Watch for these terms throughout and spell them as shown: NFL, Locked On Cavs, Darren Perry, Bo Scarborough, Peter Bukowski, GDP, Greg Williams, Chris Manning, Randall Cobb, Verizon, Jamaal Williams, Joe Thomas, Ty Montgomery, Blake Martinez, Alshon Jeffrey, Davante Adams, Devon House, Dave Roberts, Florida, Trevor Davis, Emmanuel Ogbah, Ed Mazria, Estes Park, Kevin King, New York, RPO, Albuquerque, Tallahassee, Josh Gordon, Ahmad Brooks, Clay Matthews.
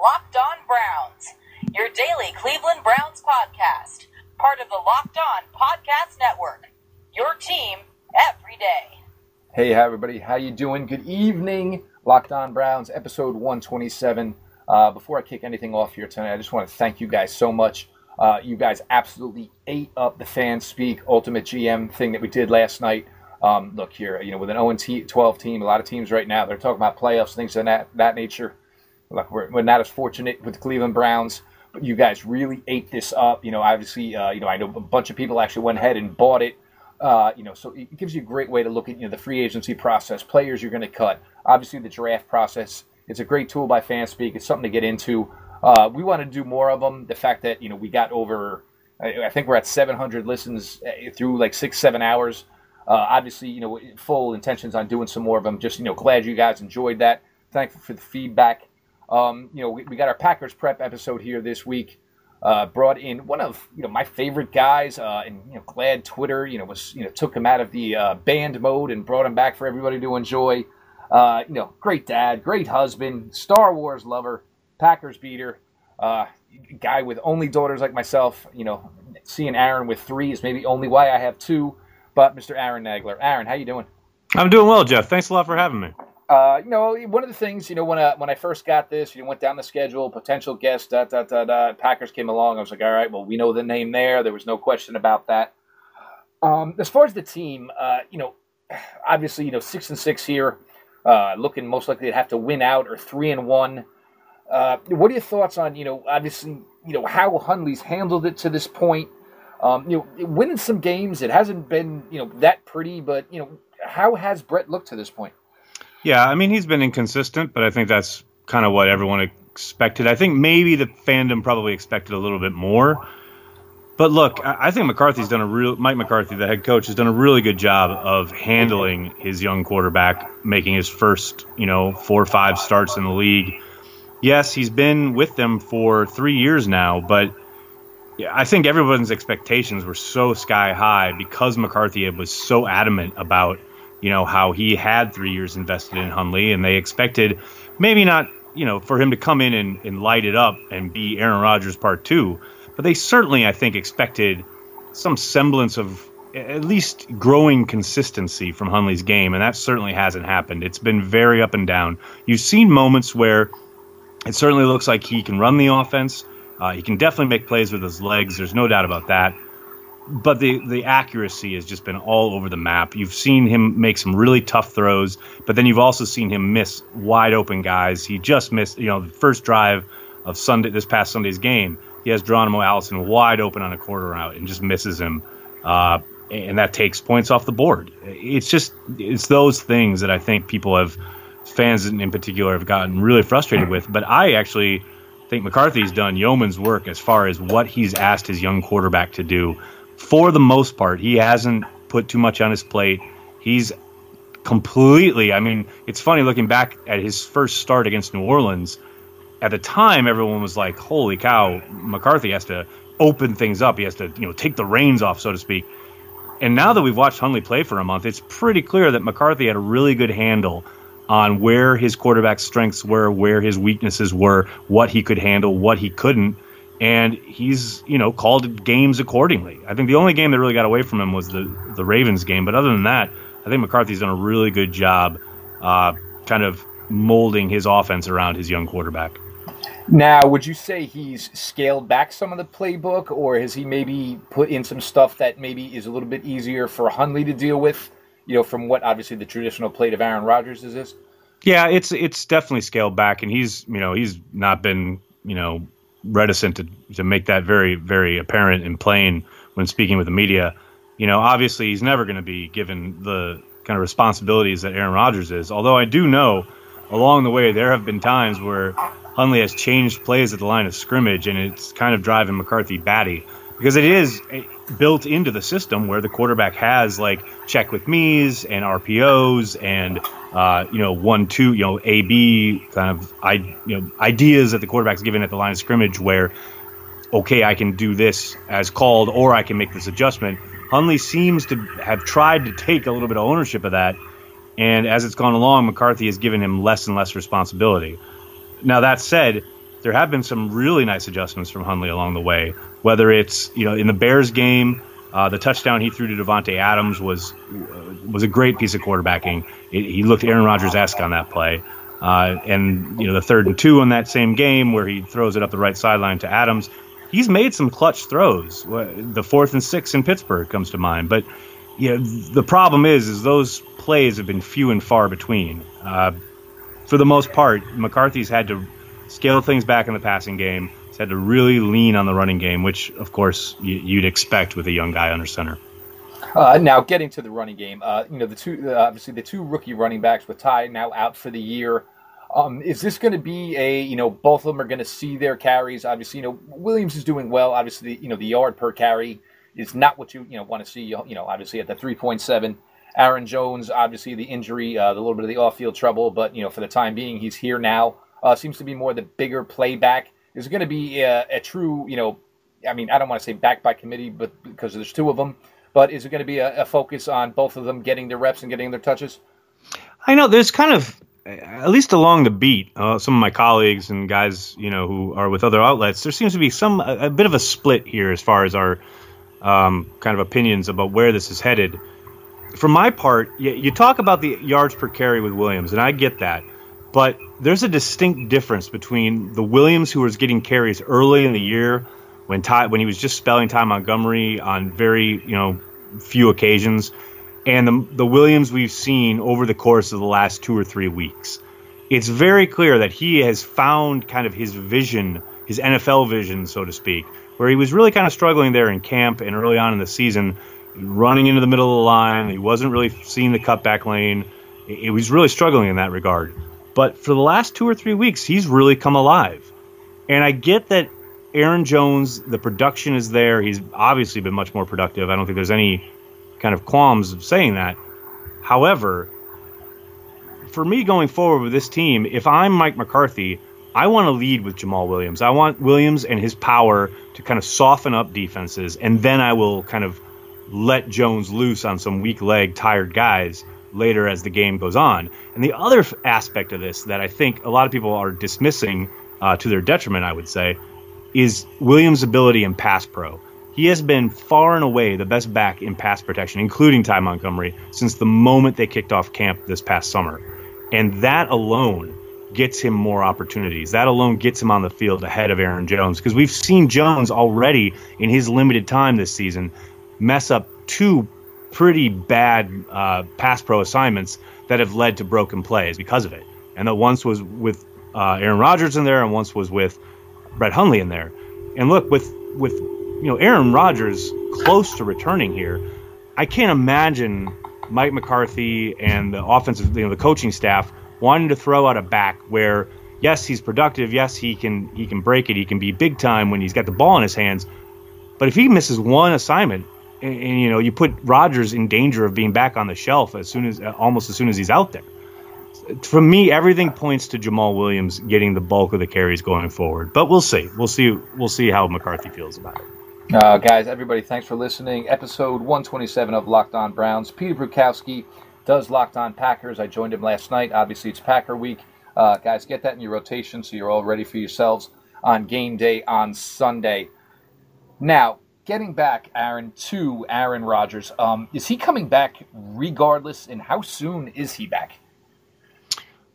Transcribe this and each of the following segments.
Locked On Browns, your daily Cleveland Browns podcast, part of the Locked On Podcast Network, your team every day. Hey, hi, everybody. How you doing? Good evening, Locked On Browns, episode 127. Before I kick anything off here tonight, I just want to thank you guys so much. You guys absolutely ate up the FanSpeak Ultimate GM thing that we did last night. Look here, you know, with an 0-12 team, a lot of teams right now, they're talking about playoffs, things of that nature. Look, we're not as fortunate with the Cleveland Browns, but you guys really ate this up. You know, obviously, I know a bunch of people actually went ahead and bought it. So it gives you a great way to look at, the free agency process, players you're going to cut. Obviously, the draft process, it's a great tool by FanSpeak. It's something to get into. We want to do more of them. The fact that, we got over, I think we're at 700 listens through like 6-7 hours. Obviously, full intentions on doing some more of them. Just, glad you guys enjoyed that. Thankful for the feedback. We got our Packers prep episode here this week. Brought in one of, my favorite guys. And glad Twitter, was, took him out of the banned mode and brought him back for everybody to enjoy. Great dad, great husband, Star Wars lover, Packers beater, guy with only daughters like myself. Seeing Aaron with three is maybe only why I have two. But Mr. Aaron Nagler. Aaron, how you doing? I'm doing well, Jeff. Thanks a lot for having me. One of the things, when I first got this, went down the schedule, potential guest, Packers came along. I was like, all right, well, we know the name there. There was no question about that. As far as the team, obviously, 6-6 here, looking most likely to have to win out or 3-1. What are your thoughts on, obviously, how Hundley's handled it to this point? Winning some games, it hasn't been, that pretty, but, how has Brett looked to this point? Yeah, I mean, he's been inconsistent, but I think that's kind of what everyone expected. I think maybe the fandom probably expected a little bit more. But look, I think Mike McCarthy, the head coach, has done a really good job of handling his young quarterback, making his first, 4 or 5 starts in the league. Yes, he's been with them for 3 years now, but I think everyone's expectations were so sky high because McCarthy was so adamant about, how he had 3 years invested in Hundley, and they expected maybe not, for him to come in and light it up and be Aaron Rodgers part two, but they certainly, I think, expected some semblance of at least growing consistency from Hundley's game, and that certainly hasn't happened. It's been very up and down. You've seen moments where it certainly looks like he can run the offense. He can definitely make plays with his legs. There's no doubt about that. But the accuracy has just been all over the map. You've seen him make some really tough throws, but then you've also seen him miss wide open guys. He just missed, the first drive of this past Sunday's game. He has Geronimo Allison wide open on a quarter route and just misses him. And that takes points off the board. It's those things that I think fans in particular, have gotten really frustrated with. But I actually think McCarthy's done yeoman's work as far as what he's asked his young quarterback to do. For the most part, he hasn't put too much on his plate. He's completely, it's funny looking back at his first start against New Orleans. At the time, everyone was like, holy cow, McCarthy has to open things up. He has to, take the reins off, so to speak. And now that we've watched Hundley play for a month, it's pretty clear that McCarthy had a really good handle on where his quarterback's strengths were, where his weaknesses were, what he could handle, what he couldn't. And he's, called games accordingly. I think the only game that really got away from him was the Ravens game. But other than that, I think McCarthy's done a really good job kind of molding his offense around his young quarterback. Now, would you say he's scaled back some of the playbook, or has he maybe put in some stuff that maybe is a little bit easier for Hundley to deal with, from what obviously the traditional plate of Aaron Rodgers is? Yeah, it's definitely scaled back, and he's, he's not been, reticent to make that very, very apparent and plain when speaking with the media. Obviously he's never going to be given the kind of responsibilities that Aaron Rodgers is, although I do know along the way there have been times where Hundley has changed plays at the line of scrimmage, and it's kind of driving McCarthy batty because it is built into the system where the quarterback has like check with me's and RPOs and 1-2 AB kind of ideas that the quarterback's given at the line of scrimmage where, okay, I can do this as called or I can make this adjustment. Hundley seems to have tried to take a little bit of ownership of that, and as it's gone along, McCarthy has given him less and less responsibility. Now that said, there have been some really nice adjustments from Hundley along the way, whether it's, you know, in the Bears game, the touchdown he threw to Davante Adams was a great piece of quarterbacking. He looked Aaron Rodgers-esque on that play. And, you know, the 3rd and 2 on that same game where he throws it up the right sideline to Adams, he's made some clutch throws. The 4th and 6 in Pittsburgh comes to mind. But, you know, the problem is those plays have been few and far between. For the most part, McCarthy's had to scale things back in the passing game. He's had to really lean on the running game, which, of course, you'd expect with a young guy under center. Now, getting to the running game, you know, the two rookie running backs with Ty now out for the year. Is this going to be a, you know, both of them are going to see their carries? Obviously, you know, Williams is doing well. Obviously, you know, the yard per carry is not what you want to see, you know, obviously at the 3.7. Aaron Jones, obviously the injury, the little bit of the off-field trouble, but, you know, for the time being, he's here now. Seems to be more the bigger playback. Is it going to be a true, you know, I mean, I don't want to say back by committee, but because there's two of them. But is it going to be a focus on both of them getting their reps and getting their touches? I know there's kind of, at least along the beat, some of my colleagues and guys, you know, who are with other outlets, there seems to be a bit of a split here as far as our kind of opinions about where this is headed. For my part, you talk about the yards per carry with Williams, and I get that. But there's a distinct difference between the Williams who was getting carries early in the year when he was just spelling Ty Montgomery on very, you know, few occasions, and the Williams we've seen over the course of the last 2 or 3 weeks. It's very clear that he has found kind of his vision, his NFL vision, so to speak, where he was really kind of struggling there in camp and early on in the season, running into the middle of the line. He wasn't really seeing the cutback lane. It was really struggling in that regard. But for the last 2 or 3 weeks, he's really come alive. And I get that Aaron Jones, the production is there. He's obviously been much more productive. I don't think there's any kind of qualms of saying that. However, for me going forward with this team, if I'm Mike McCarthy, I want to lead with Jamaal Williams. I want Williams and his power to kind of soften up defenses, and then I will kind of let Jones loose on some weak leg, tired guys later as the game goes on. And the other aspect of this that I think a lot of people are dismissing to their detriment, I would say, is Williams' ability in pass pro. He has been far and away the best back in pass protection, including Ty Montgomery, since the moment they kicked off camp this past summer. And that alone gets him more opportunities. That alone gets him on the field ahead of Aaron Jones, because we've seen Jones already in his limited time this season mess up 2 pretty bad pass pro assignments that have led to broken plays because of it. And that once was with Aaron Rodgers in there, and once was with Brett Hundley in there. And look, with you know, Aaron Rodgers close to returning here, I can't imagine Mike McCarthy and the offensive, you know, the coaching staff wanting to throw out a back where, yes, he's productive, yes, he can break it, he can be big time when he's got the ball in his hands, but if he misses one assignment, and you know, you put Rodgers in danger of being back on the shelf almost as soon as he's out there. For me, everything points to Jamaal Williams getting the bulk of the carries going forward. But we'll see. We'll see how McCarthy feels about it. Guys, everybody, thanks for listening. Episode 127 of Locked On Browns. Peter Bukowski does Locked On Packers. I joined him last night. Obviously, it's Packer Week. Guys, get that in your rotation so you're all ready for yourselves on game day on Sunday. Now, getting back, Aaron, to Aaron Rodgers. Is he coming back regardless, and how soon is he back?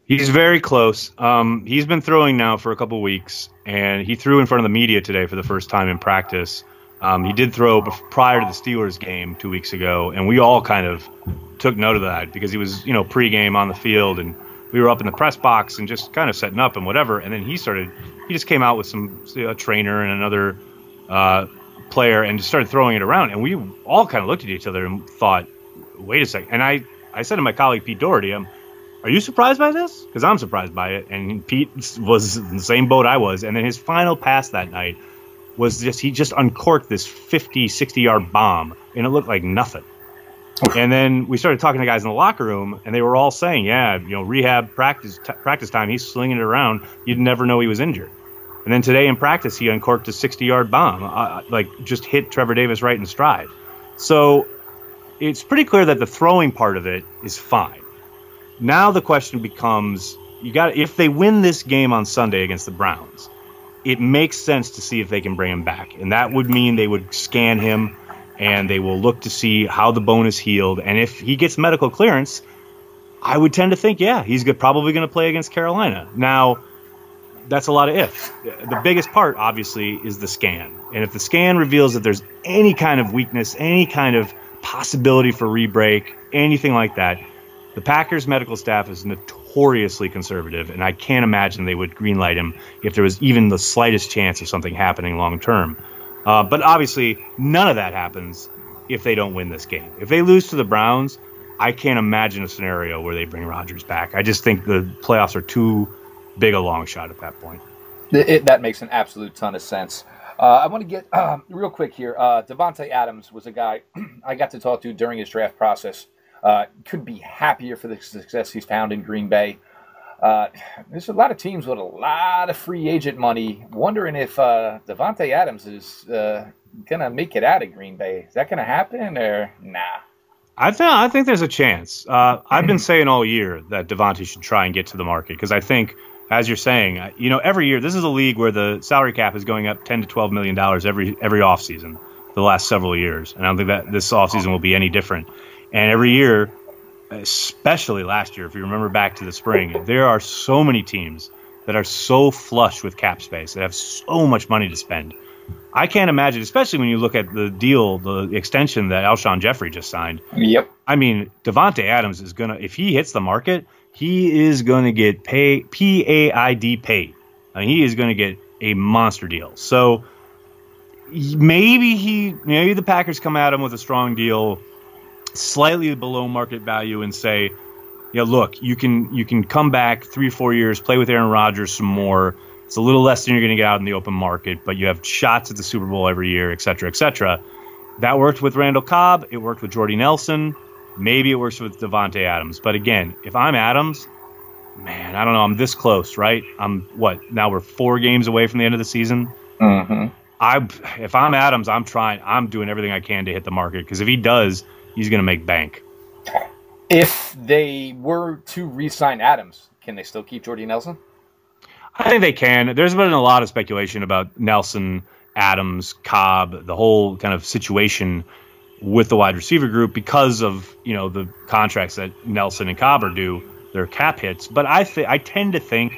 He's very close. He's been throwing now for a couple weeks, and he threw in front of the media today for the first time in practice. He did throw prior to the Steelers game 2 weeks ago, and we all kind of took note of that because he was, you know, pregame on the field, and we were up in the press box and just kind of setting up and whatever. And then he just came out with a trainer and another player and just started throwing it around. And we all kind of looked at each other and thought, wait a second. And I said to my colleague Pete Doherty, are you surprised by this? Because I'm surprised by it. And Pete was in the same boat I was. And then his final pass that night was he just uncorked this 50, 60-yard bomb, and it looked like nothing. And then we started talking to guys in the locker room, and they were all saying, yeah, you know, rehab, practice time, he's slinging it around. You'd never know he was injured. And then today in practice, he uncorked a 60-yard bomb, just hit Trevor Davis right in stride. So it's pretty clear that the throwing part of it is fine. Now the question becomes, if they win this game on Sunday against the Browns, it makes sense to see if they can bring him back. And that would mean they would scan him and they will look to see how the bone is healed. And if he gets medical clearance, I would tend to think, yeah, he's probably going to play against Carolina. Now, that's a lot of ifs. The biggest part, obviously, is the scan. And if the scan reveals that there's any kind of weakness, any kind of possibility for rebreak, anything like that, the Packers medical staff is notoriously conservative, and I can't imagine they would greenlight him if there was even the slightest chance of something happening long term. But obviously, none of that happens if they don't win this game. If they lose to the Browns, I can't imagine a scenario where they bring Rodgers back. I just think the playoffs are too big a long shot at that point. That makes an absolute ton of sense. I want to get real quick here. Davante Adams was a guy I got to talk to during his draft process. Could be happier for the success he's found in Green Bay. There's a lot of teams with a lot of free agent money wondering if Davante Adams is going to make it out of Green Bay. Is that going to happen or nah? I think there's a chance. I've been saying all year that Davante should try and get to the market because I think, as you're saying, you know, every year, this is a league where the salary cap is going up $10 to $12 million every offseason the last several years. And I don't think that this offseason will be any different. And every year, especially last year, if you remember back to the spring, there are so many teams that are so flush with cap space that have so much money to spend. I can't imagine, especially when you look at the deal, the extension that Alshon Jeffrey just signed. Yep. I mean, Davante Adams is going to, if he hits the market, he is going to get paid. I mean, he is going to get a monster deal. So maybe the Packers come at him with a strong deal, slightly below market value, and say, yeah, look, you can come back 3 or 4 years, play with Aaron Rodgers some more. It's a little less than you're going to get out in the open market, but you have shots at the Super Bowl every year, et cetera, et cetera. That worked with Randall Cobb. It worked with Jordy Nelson. Maybe it works with Davante Adams. But again, if I'm Adams, man, I don't know. I'm this close, right? Now we're 4 games away from the end of the season. Mm-hmm. If I'm Adams, I'm trying. I'm doing everything I can to hit the market because if he does, he's going to make bank. If they were to re-sign Adams, can they still keep Jordy Nelson? I think they can. There's been a lot of speculation about Nelson, Adams, Cobb, the whole kind of situation with the wide receiver group because of, you know, the contracts that Nelson and Cobb are due, their cap hits. But I tend to think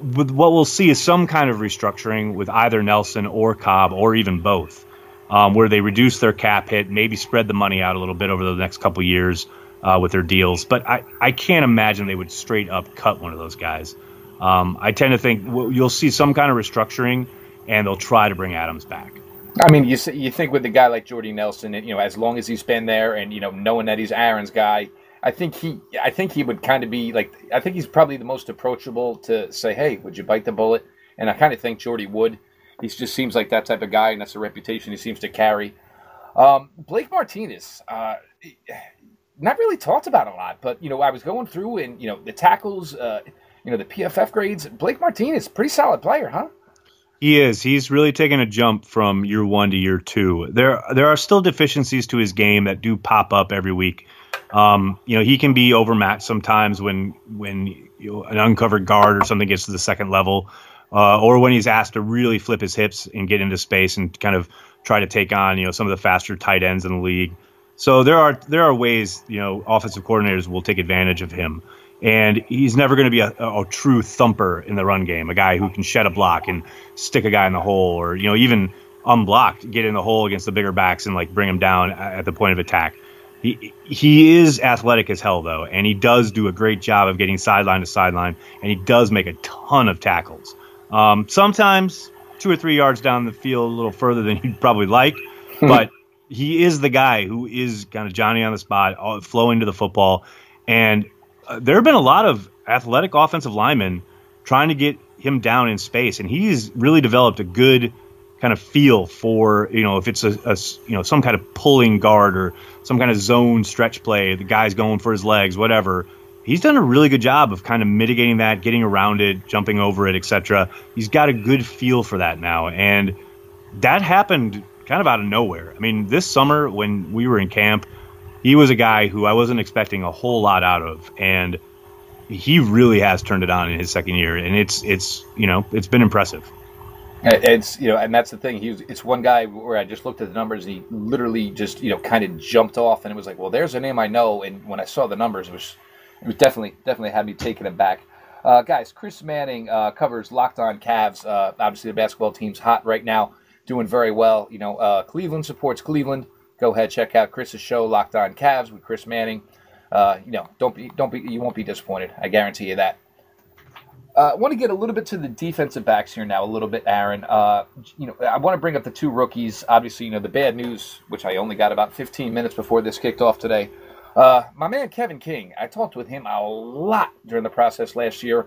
what we'll see is some kind of restructuring with either Nelson or Cobb or even both, where they reduce their cap hit, maybe spread the money out a little bit over the next couple years with their deals. But I can't imagine they would straight up cut one of those guys. I tend to think you'll see some kind of restructuring, and they'll try to bring Adams back. I mean, you think with a guy like Jordy Nelson, you know, as long as he's been there, and you know, knowing that he's Aaron's guy, I think he would kind of be like, I think he's probably the most approachable to say, hey, would you bite the bullet? And I kind of think Jordy would. He just seems like that type of guy, and that's the reputation he seems to carry. Blake Martinez. Not really talked about a lot, but you know, I was going through and you know the tackles. You know, the PFF grades, Blake Martinez, pretty solid player, huh? He is. He's really taken a jump from year one to year two. There are still deficiencies to his game that do pop up every week. You know, he can be overmatched sometimes when you know, an uncovered guard or something gets to the second level, or when he's asked to really flip his hips and get into space and kind of try to take on, you know, some of the faster tight ends in the league. So there are ways, you know, offensive coordinators will take advantage of him. And he's never going to be a true thumper in the run game, a guy who can shed a block and stick a guy in the hole or, you know, even unblocked, get in the hole against the bigger backs and, like, bring him down at the point of attack. He is athletic as hell, though, and he does do a great job of getting sideline to sideline, and he does make a ton of tackles. Sometimes 2 or 3 yards down the field, a little further than you'd probably like, but he is the guy who is kind of Johnny on the spot, flowing to the football, and there have been a lot of athletic offensive linemen trying to get him down in space, and he's really developed a good kind of feel for, you know, if it's a you know, some kind of pulling guard or some kind of zone stretch play, the guy's going for his legs, whatever. He's done a really good job of kind of mitigating that, getting around it, jumping over it, etc. He's got a good feel for that now, and that happened kind of out of nowhere. I mean, this summer when we were in camp, he was a guy who I wasn't expecting a whole lot out of, and he really has turned it on in his second year, and it's been impressive. It's, and that's the thing. It's one guy where I just looked at the numbers and he literally just, kind of jumped off, and it was like, well, there's a name I know. And when I saw the numbers, it was definitely had me taken aback. Guys, Chris Manning covers Locked On Cavs. Obviously, the basketball team's hot right now, doing very well. Cleveland supports Cleveland. Go ahead, check out Chris's show, Locked On Cavs, with Chris Manning. You won't be disappointed. I guarantee you that. I want to get a little bit to the defensive backs here now, a little bit, Aaron. I want to bring up the two rookies. Obviously, the bad news, which I only got about 15 minutes before this kicked off today. My man Kevin King, I talked with him a lot during the process last year.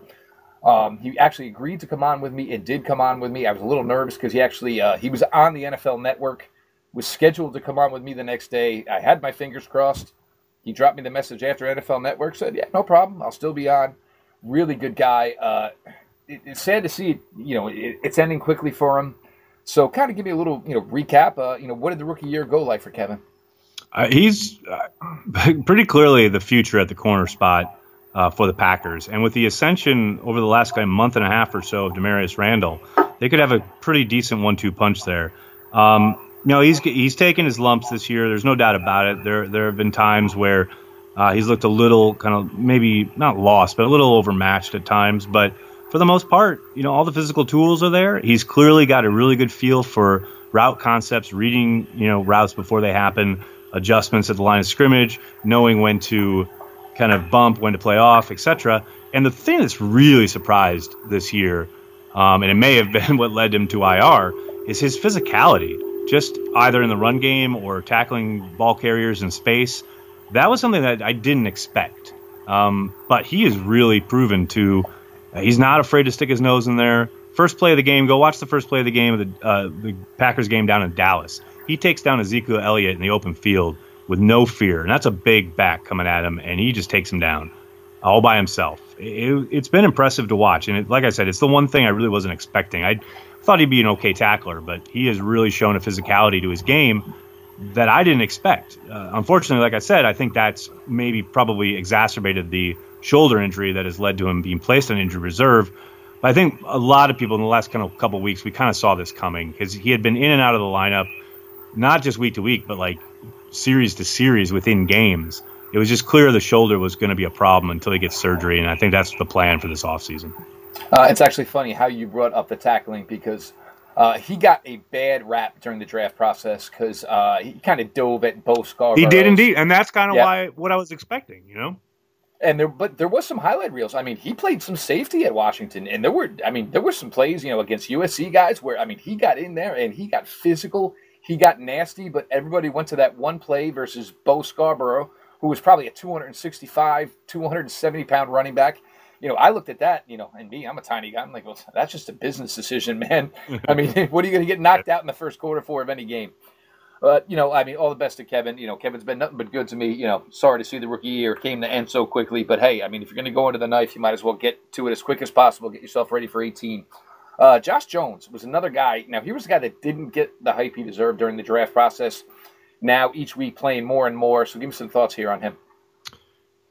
He actually agreed to come on with me. It did come on with me. I was a little nervous because he actually he was on the NFL Network, was scheduled to come on with me the next day. I had my fingers crossed. He dropped me the message after NFL Network, said, yeah, no problem, I'll still be on. Really good guy. It's sad to see, it's ending quickly for him. So kind of give me a little, recap. What did the rookie year go like for Kevin? He's pretty clearly the future at the corner spot for the Packers. And with the ascension over the last month and a half or so of Damarious Randall, they could have a pretty decent 1-2 punch there. He's taken his lumps this year. There's no doubt about it. There have been times where he's looked a little kind of maybe not lost, but a little overmatched at times. But for the most part, all the physical tools are there. He's clearly got a really good feel for route concepts, reading, routes before they happen, adjustments at the line of scrimmage, knowing when to kind of bump, when to play off, etc. And the thing that's really surprised this year, and it may have been what led him to IR, is his physicality, just either in the run game or tackling ball carriers in space. That was something that I didn't expect. But he is really proven to, he's not afraid to stick his nose in there. First play of the game, go watch the first play of the game of the Packers game down in Dallas. He takes down Ezekiel Elliott in the open field with no fear. And that's a big back coming at him, and he just takes him down all by himself. It's been impressive to watch. And like I said, it's the one thing I really wasn't expecting. I thought he'd be an okay tackler, but he has really shown a physicality to his game that I didn't expect. Unfortunately, like I said, I think that's maybe probably exacerbated the shoulder injury that has led to him being placed on injury reserve. But I think a lot of people in the last couple of weeks, we kind of saw this coming because he had been in and out of the lineup, not just week to week, but like series to series within games. It was just clear the shoulder was going to be a problem until he gets surgery, and I think that's the plan for this offseason. It's actually funny how you brought up the tackling because he got a bad rap during the draft process because he kind of dove at Bo Scarborough. He did indeed, and that's kind of what I was expecting, And there was some highlight reels. He played some safety at Washington, and there were some plays, against USC guys where he got in there and he got physical, he got nasty, but everybody went to that one play versus Bo Scarborough, who was probably a 265, 270 pound running back. I looked at that, and me, I'm a tiny guy. I'm like, well, that's just a business decision, man. What are you going to get knocked out in the first quarter for of any game? But, all the best to Kevin. Kevin's been nothing but good to me. Sorry to see the rookie year came to end so quickly. But, hey, if you're going to go into the knife, you might as well get to it as quick as possible. Get yourself ready for 18. Josh Jones was another guy. Now, he was a guy that didn't get the hype he deserved during the draft process. Now, each week playing more and more. So give me some thoughts here on him.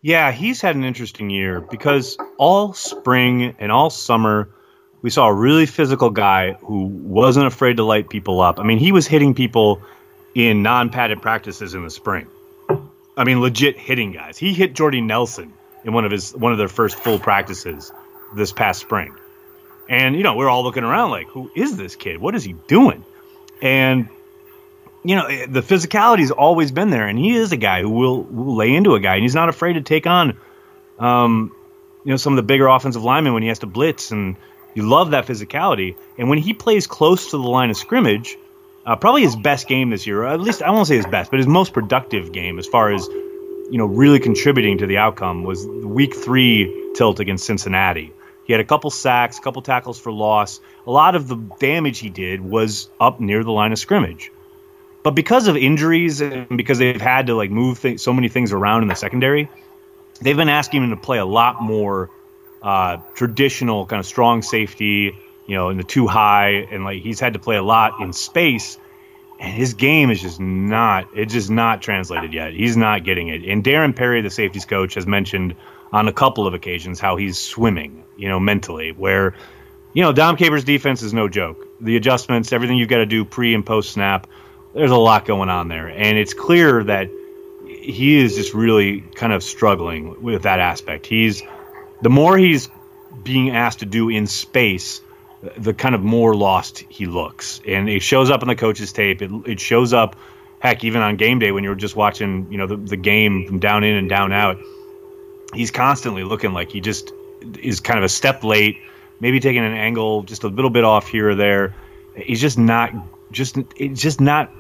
Yeah, he's had an interesting year because all spring and all summer, we saw a really physical guy who wasn't afraid to light people up. He was hitting people in non-padded practices in the spring. Legit hitting guys. He hit Jordy Nelson in one of their first full practices this past spring. And, we're all looking around like, who is this kid? What is he doing? And the physicality's always been there, and he is a guy who will lay into a guy, and he's not afraid to take on, some of the bigger offensive linemen when he has to blitz, and you love that physicality. And when he plays close to the line of scrimmage, probably his best game this year, or at least I won't say his best, but his most productive game as far as, really contributing to the outcome was the Week 3 tilt against Cincinnati. He had a couple sacks, a couple tackles for loss. A lot of the damage he did was up near the line of scrimmage. But because of injuries and because they've had to move so many things around in the secondary, they've been asking him to play a lot more traditional kind of strong safety, in the too high, and he's had to play a lot in space. And his game is just not translated yet. He's not getting it. And Darren Perry, the safeties coach, has mentioned on a couple of occasions how he's swimming, mentally, where, Dom Capers' defense is no joke. The adjustments, everything you've got to do pre and post snap, there's a lot going on there. And it's clear that he is just really kind of struggling with that aspect. The more he's being asked to do in space, the kind of more lost he looks. And it shows up in the coach's tape. It shows up, heck, even on game day when you're just watching, the game from down in and down out. He's constantly looking like he just is kind of a step late, maybe taking an angle just a little bit off here or there. He's just not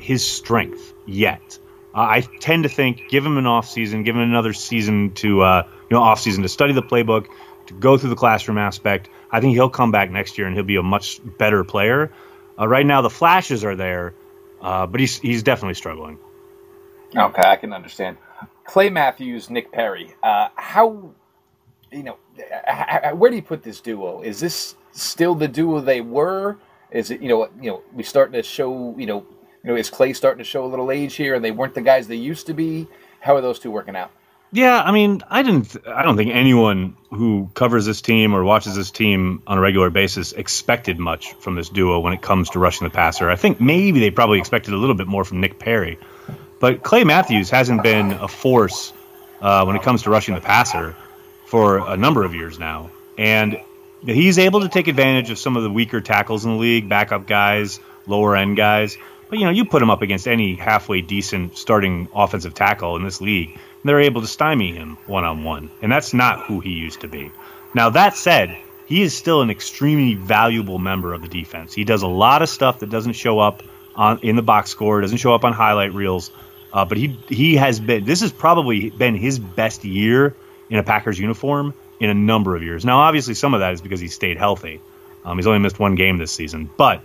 his strength yet. I tend to think give him an off season, give him another season to off season to study the playbook, to go through the classroom aspect. I think he'll come back next year and he'll be a much better player. Right now the flashes are there, but he's definitely struggling. Okay, I can understand. Clay Matthews, Nick Perry. Where do you put this duo? Is this still the duo they were? Is it we starting to show is Clay starting to show a little age here, and they weren't the guys they used to be? How are those two working out? Yeah, I mean, I don't think anyone who covers this team or watches this team on a regular basis expected much from this duo when it comes to rushing the passer. I think maybe they probably expected a little bit more from Nick Perry. But Clay Matthews hasn't been a force when it comes to rushing the passer for a number of years now. And he's able to take advantage of some of the weaker tackles in the league, backup guys, lower-end guys. But, you put him up against any halfway decent starting offensive tackle in this league, and they're able to stymie him one-on-one. And that's not who he used to be. Now, that said, he is still an extremely valuable member of the defense. He does a lot of stuff that doesn't show up in the box score, doesn't show up on highlight reels. But he has been – this has probably been his best year in a Packers uniform in a number of years. Now, obviously, some of that is because he stayed healthy. He's only missed one game this season. But,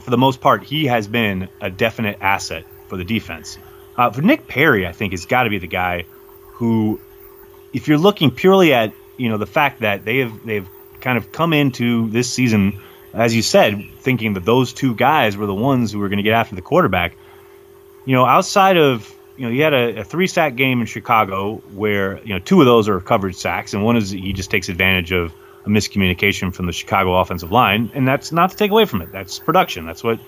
for the most part, he has been a definite asset for the defense. For Nick Perry, I think, has got to be the guy who, if you're looking purely at, the fact that they've kind of come into this season, as you said, thinking that those two guys were the ones who were going to get after the quarterback. Outside of, you had a 3-sack game in Chicago where, 2 of those are covered sacks, and one is he just takes advantage of a miscommunication from the Chicago offensive line, and that's not to take away from it. That's production. That's what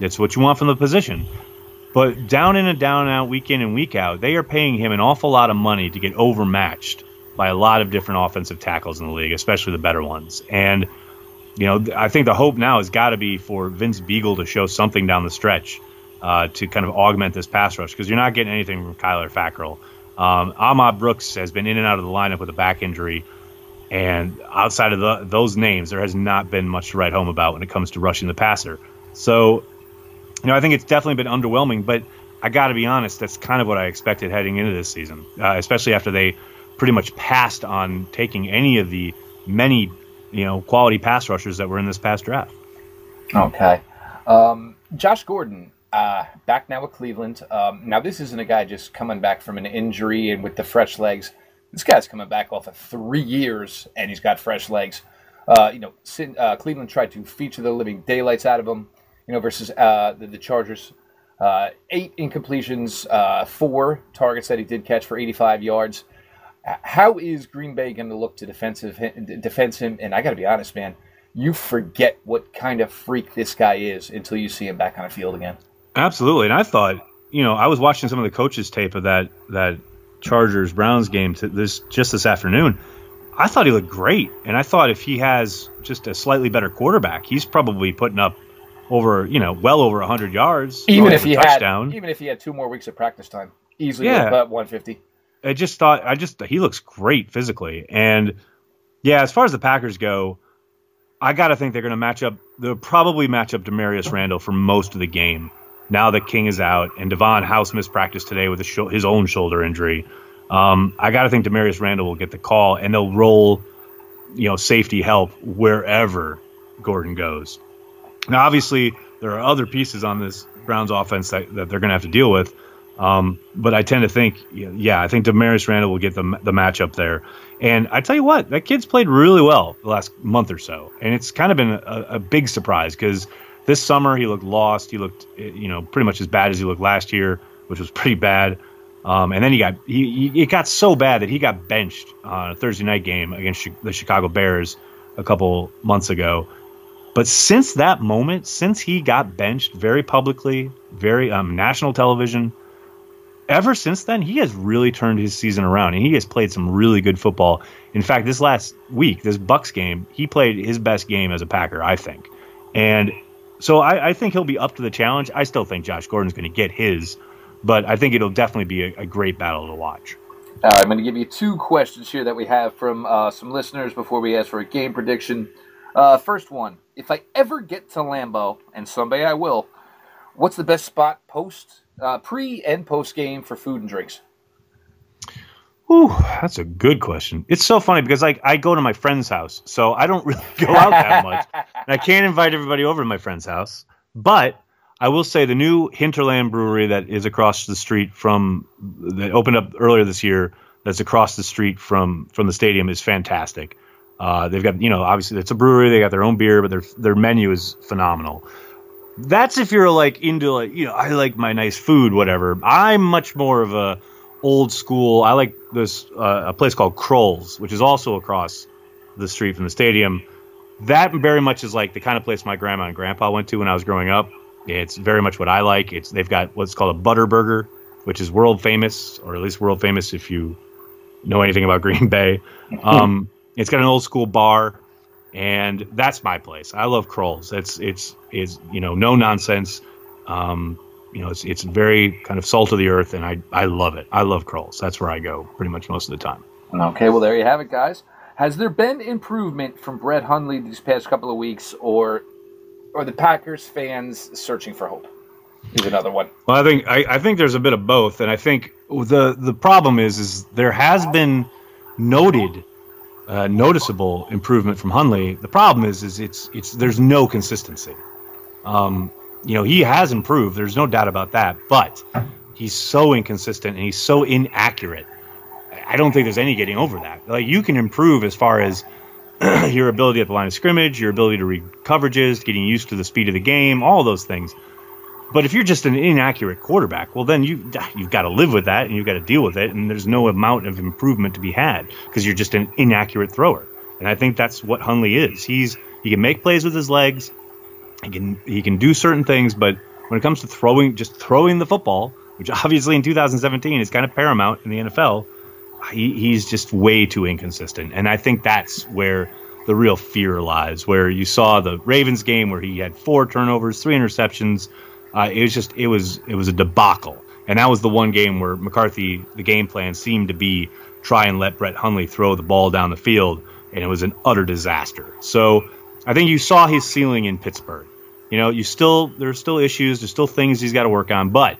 you want from the position. But down in and down out, week in and week out, they are paying him an awful lot of money to get overmatched by a lot of different offensive tackles in the league, especially the better ones. And, I think the hope now has got to be for Vince Beagle to show something down the stretch. To kind of augment this pass rush, because you're not getting anything from Kyler Fackrell. Ahmad Brooks has been in and out of the lineup with a back injury, and outside of those names, there has not been much to write home about when it comes to rushing the passer. So, I think it's definitely been underwhelming, but I got to be honest, that's kind of what I expected heading into this season, especially after they pretty much passed on taking any of the many, quality pass rushers that were in this past draft. Okay. Josh Gordon. Back now with Cleveland. Now this isn't a guy just coming back from an injury and with the fresh legs. This guy's coming back off of 3 years and he's got fresh legs. Cleveland tried to feature the living daylights out of him, versus the Chargers. 8 incompletions, 4 targets that he did catch for 85 yards. How is Green Bay going to look to defend him? And I got to be honest, man, you forget what kind of freak this guy is until you see him back on a field again. Absolutely, and I thought, I was watching some of the coaches' tape of that Chargers-Browns game this afternoon. I thought he looked great, and I thought if he has just a slightly better quarterback, he's probably putting up over, well over 100 yards. Even if he had 2 more weeks of practice time, easily about 150. He looks great physically, and yeah, as far as the Packers go, I gotta think they're gonna probably match up Damarious Randall for most of the game. Now that King is out, and Devon House missed practice today with his own shoulder injury, I got to think Damarious Randall will get the call, and they'll roll, safety help wherever Gordon goes. Now, obviously, there are other pieces on this Browns offense that they're going to have to deal with, but I tend to think, I think Damarious Randall will get the matchup there. And I tell you what, that kid's played really well the last month or so, and it's kind of been a big surprise because this summer, he looked lost. He looked, pretty much as bad as he looked last year, which was pretty bad. And then it got so bad that he got benched on a Thursday night game against the Chicago Bears a couple months ago. But since that moment, since he got benched very publicly, very national television, ever since then, he has really turned his season around, and he has played some really good football. In fact, this last week, this Bucs game, he played his best game as a Packer, I think. And so I think he'll be up to the challenge. I still think Josh Gordon's going to get his, but I think it'll definitely be a great battle to watch. All right, I'm going to give you two questions here that we have from some listeners before we ask for a game prediction. First one, if I ever get to Lambeau, and someday I will, what's the best spot pre and post game for food and drinks? Ooh, that's a good question. It's so funny because I go to my friend's house, so I don't really go out that much. And I can't invite everybody over to my friend's house. But I will say the new Hinterland Brewery that is across the street that opened up earlier this year, that's across the street from the stadium, is fantastic. They've got, obviously it's a brewery, they got their own beer, but their menu is phenomenal. That's if you're I like my nice food, whatever. I'm much more of a old school. I like this a place called Kroll's, which is also across the street from the stadium. That very much is like the kind of place my grandma and grandpa went to when I was growing up. It's very much what I like. They've got what's called a butter burger, which is world famous, or at least world famous if you know anything about Green Bay. It's got an old school bar. And that's my place. I love Kroll's. It's no nonsense. It's very kind of salt of the earth, and I love it. I love Kroll's. That's where I go pretty much most of the time. Okay, well there you have it, guys. Has there been improvement from Brett Hundley these past couple of weeks, or the Packers fans searching for hope? Is another one. Well, I think there's a bit of both, and I think the problem is there has been noticeable improvement from Hundley. The problem is there's no consistency. He has improved. There's no doubt about that, but he's so inconsistent and he's so inaccurate. I don't think there's any getting over that. Like, you can improve as far as your ability at the line of scrimmage, your ability to read coverages, getting used to the speed of the game, all those things. But if you're just an inaccurate quarterback, well, then you've got to live with that and you've got to deal with it, and there's no amount of improvement to be had because you're just an inaccurate thrower. And I think that's what Hundley is. He can make plays with his legs, he can do certain things, but when it comes to throwing the football, which obviously in 2017 is kind of paramount in the NFL, he's just way too inconsistent. And I think that's where the real fear lies, where you saw the Ravens game where he had 4 turnovers, 3 interceptions. It was a debacle. And that was the one game where McCarthy, the game plan seemed to be try and let Brett Hundley throw the ball down the field, and it was an utter disaster. So I think you saw his ceiling in Pittsburgh. There's still issues, there's still things he's got to work on, but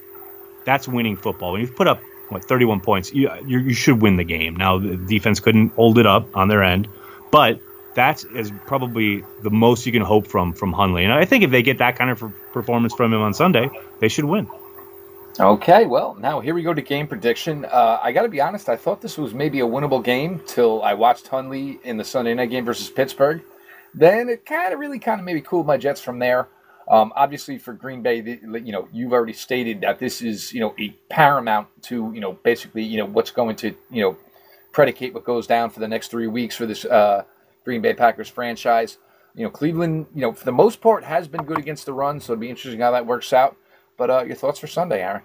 that's winning football. When you've put up 31 points, you should win the game. Now the defense couldn't hold it up on their end, but that is probably the most you can hope from Hundley. And I think if they get that kind of performance from him on Sunday, they should win. Okay, well, now here we go to game prediction. I got to be honest, I thought this was maybe a winnable game till I watched Hundley in the Sunday night game versus Pittsburgh. Then it kind of maybe cooled my jets from there. Obviously for Green Bay, you've already stated that this is, a paramount to, basically, what's going to, predicate what goes down for the next 3 weeks for this Green Bay Packers franchise. Cleveland, for the most part, has been good against the run, so it'd be interesting how that works out. But your thoughts for Sunday, Aaron?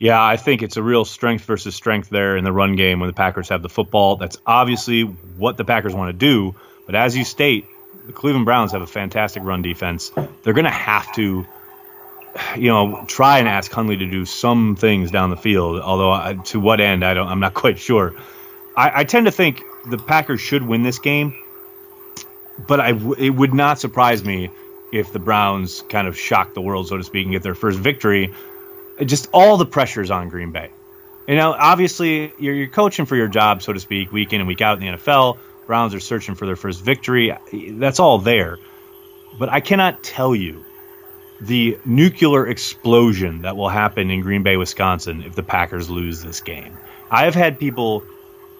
Yeah, I think it's a real strength versus strength there in the run game when the Packers have the football. That's obviously what the Packers want to do. But as you state, the Cleveland Browns have a fantastic run defense. They're going to have to, try and ask Hundley to do some things down the field, although to what end, I'm not quite sure. I tend to think the Packers should win this game. But it would not surprise me if the Browns kind of shock the world, so to speak, and get their first victory. Just all the pressure's on Green Bay. And now, obviously, you're coaching for your job, so to speak, week in and week out in the NFL. Browns are searching for their first victory. That's all there. But I cannot tell you the nuclear explosion that will happen in Green Bay, Wisconsin, if the Packers lose this game. I've had people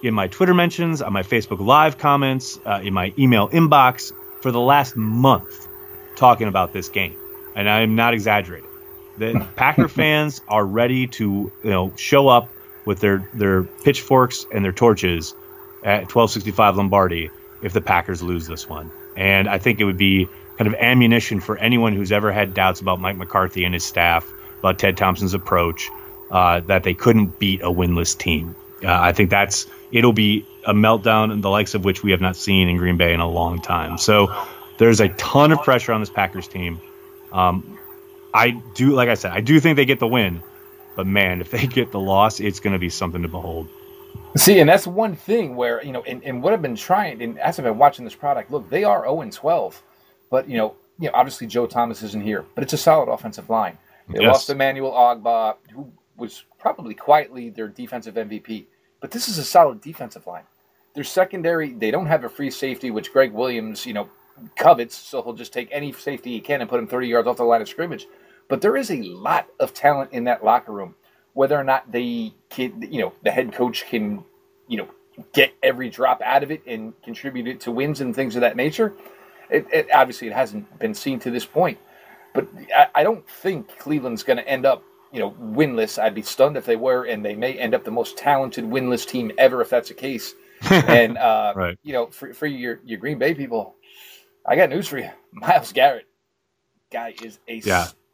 in my Twitter mentions, on my Facebook Live comments, in my email inbox for the last month talking about this game. And I am not exaggerating. The Packer fans are ready to show up with their pitchforks and their torches at 1265 Lombardi if the Packers lose this one. And I think it would be kind of ammunition for anyone who's ever had doubts about Mike McCarthy and his staff, about Ted Thompson's approach, that they couldn't beat a winless team. I think it'll be a meltdown, the likes of which we have not seen in Green Bay in a long time. So there's a ton of pressure on this Packers team. I do think they get the win, but man, if they get the loss, it's going to be something to behold. See, and that's one thing where, and what I've been trying, and as I've been watching this product, look, they are 0-12, but, obviously Joe Thomas isn't here, but it's a solid offensive line. They lost Emmanuel Ogbah, who was probably quietly their defensive MVP, but this is a solid defensive line. Their secondary, they don't have a free safety, which Greg Williams, covets, so he'll just take any safety he can and put him 30 yards off the line of scrimmage. But there is a lot of talent in that locker room. Whether or not they can, the head coach can, get every drop out of it and contribute it to wins and things of that nature, it hasn't been seen to this point. But I don't think Cleveland's going to end up, winless. I'd be stunned if they were, and they may end up the most talented winless team ever if that's the case. And right. For your Green Bay people, I got news for you: Myles Garrett, guy is a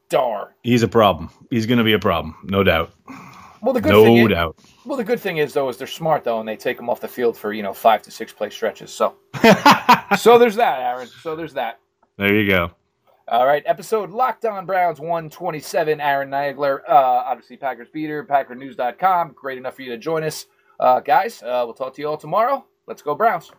star. He's a problem. He's going to be a problem, no doubt. Well, the good thing is though is they're smart though, and they take him off the field for 5 to 6 play stretches. So, so there's that, Aaron. So there's that. There you go. All right, episode Locked On Browns 127. Aaron Nagler, obviously Packers beater, PackerNews.com. Great enough for you to join us, guys. We'll talk to you all tomorrow. Let's go Browns.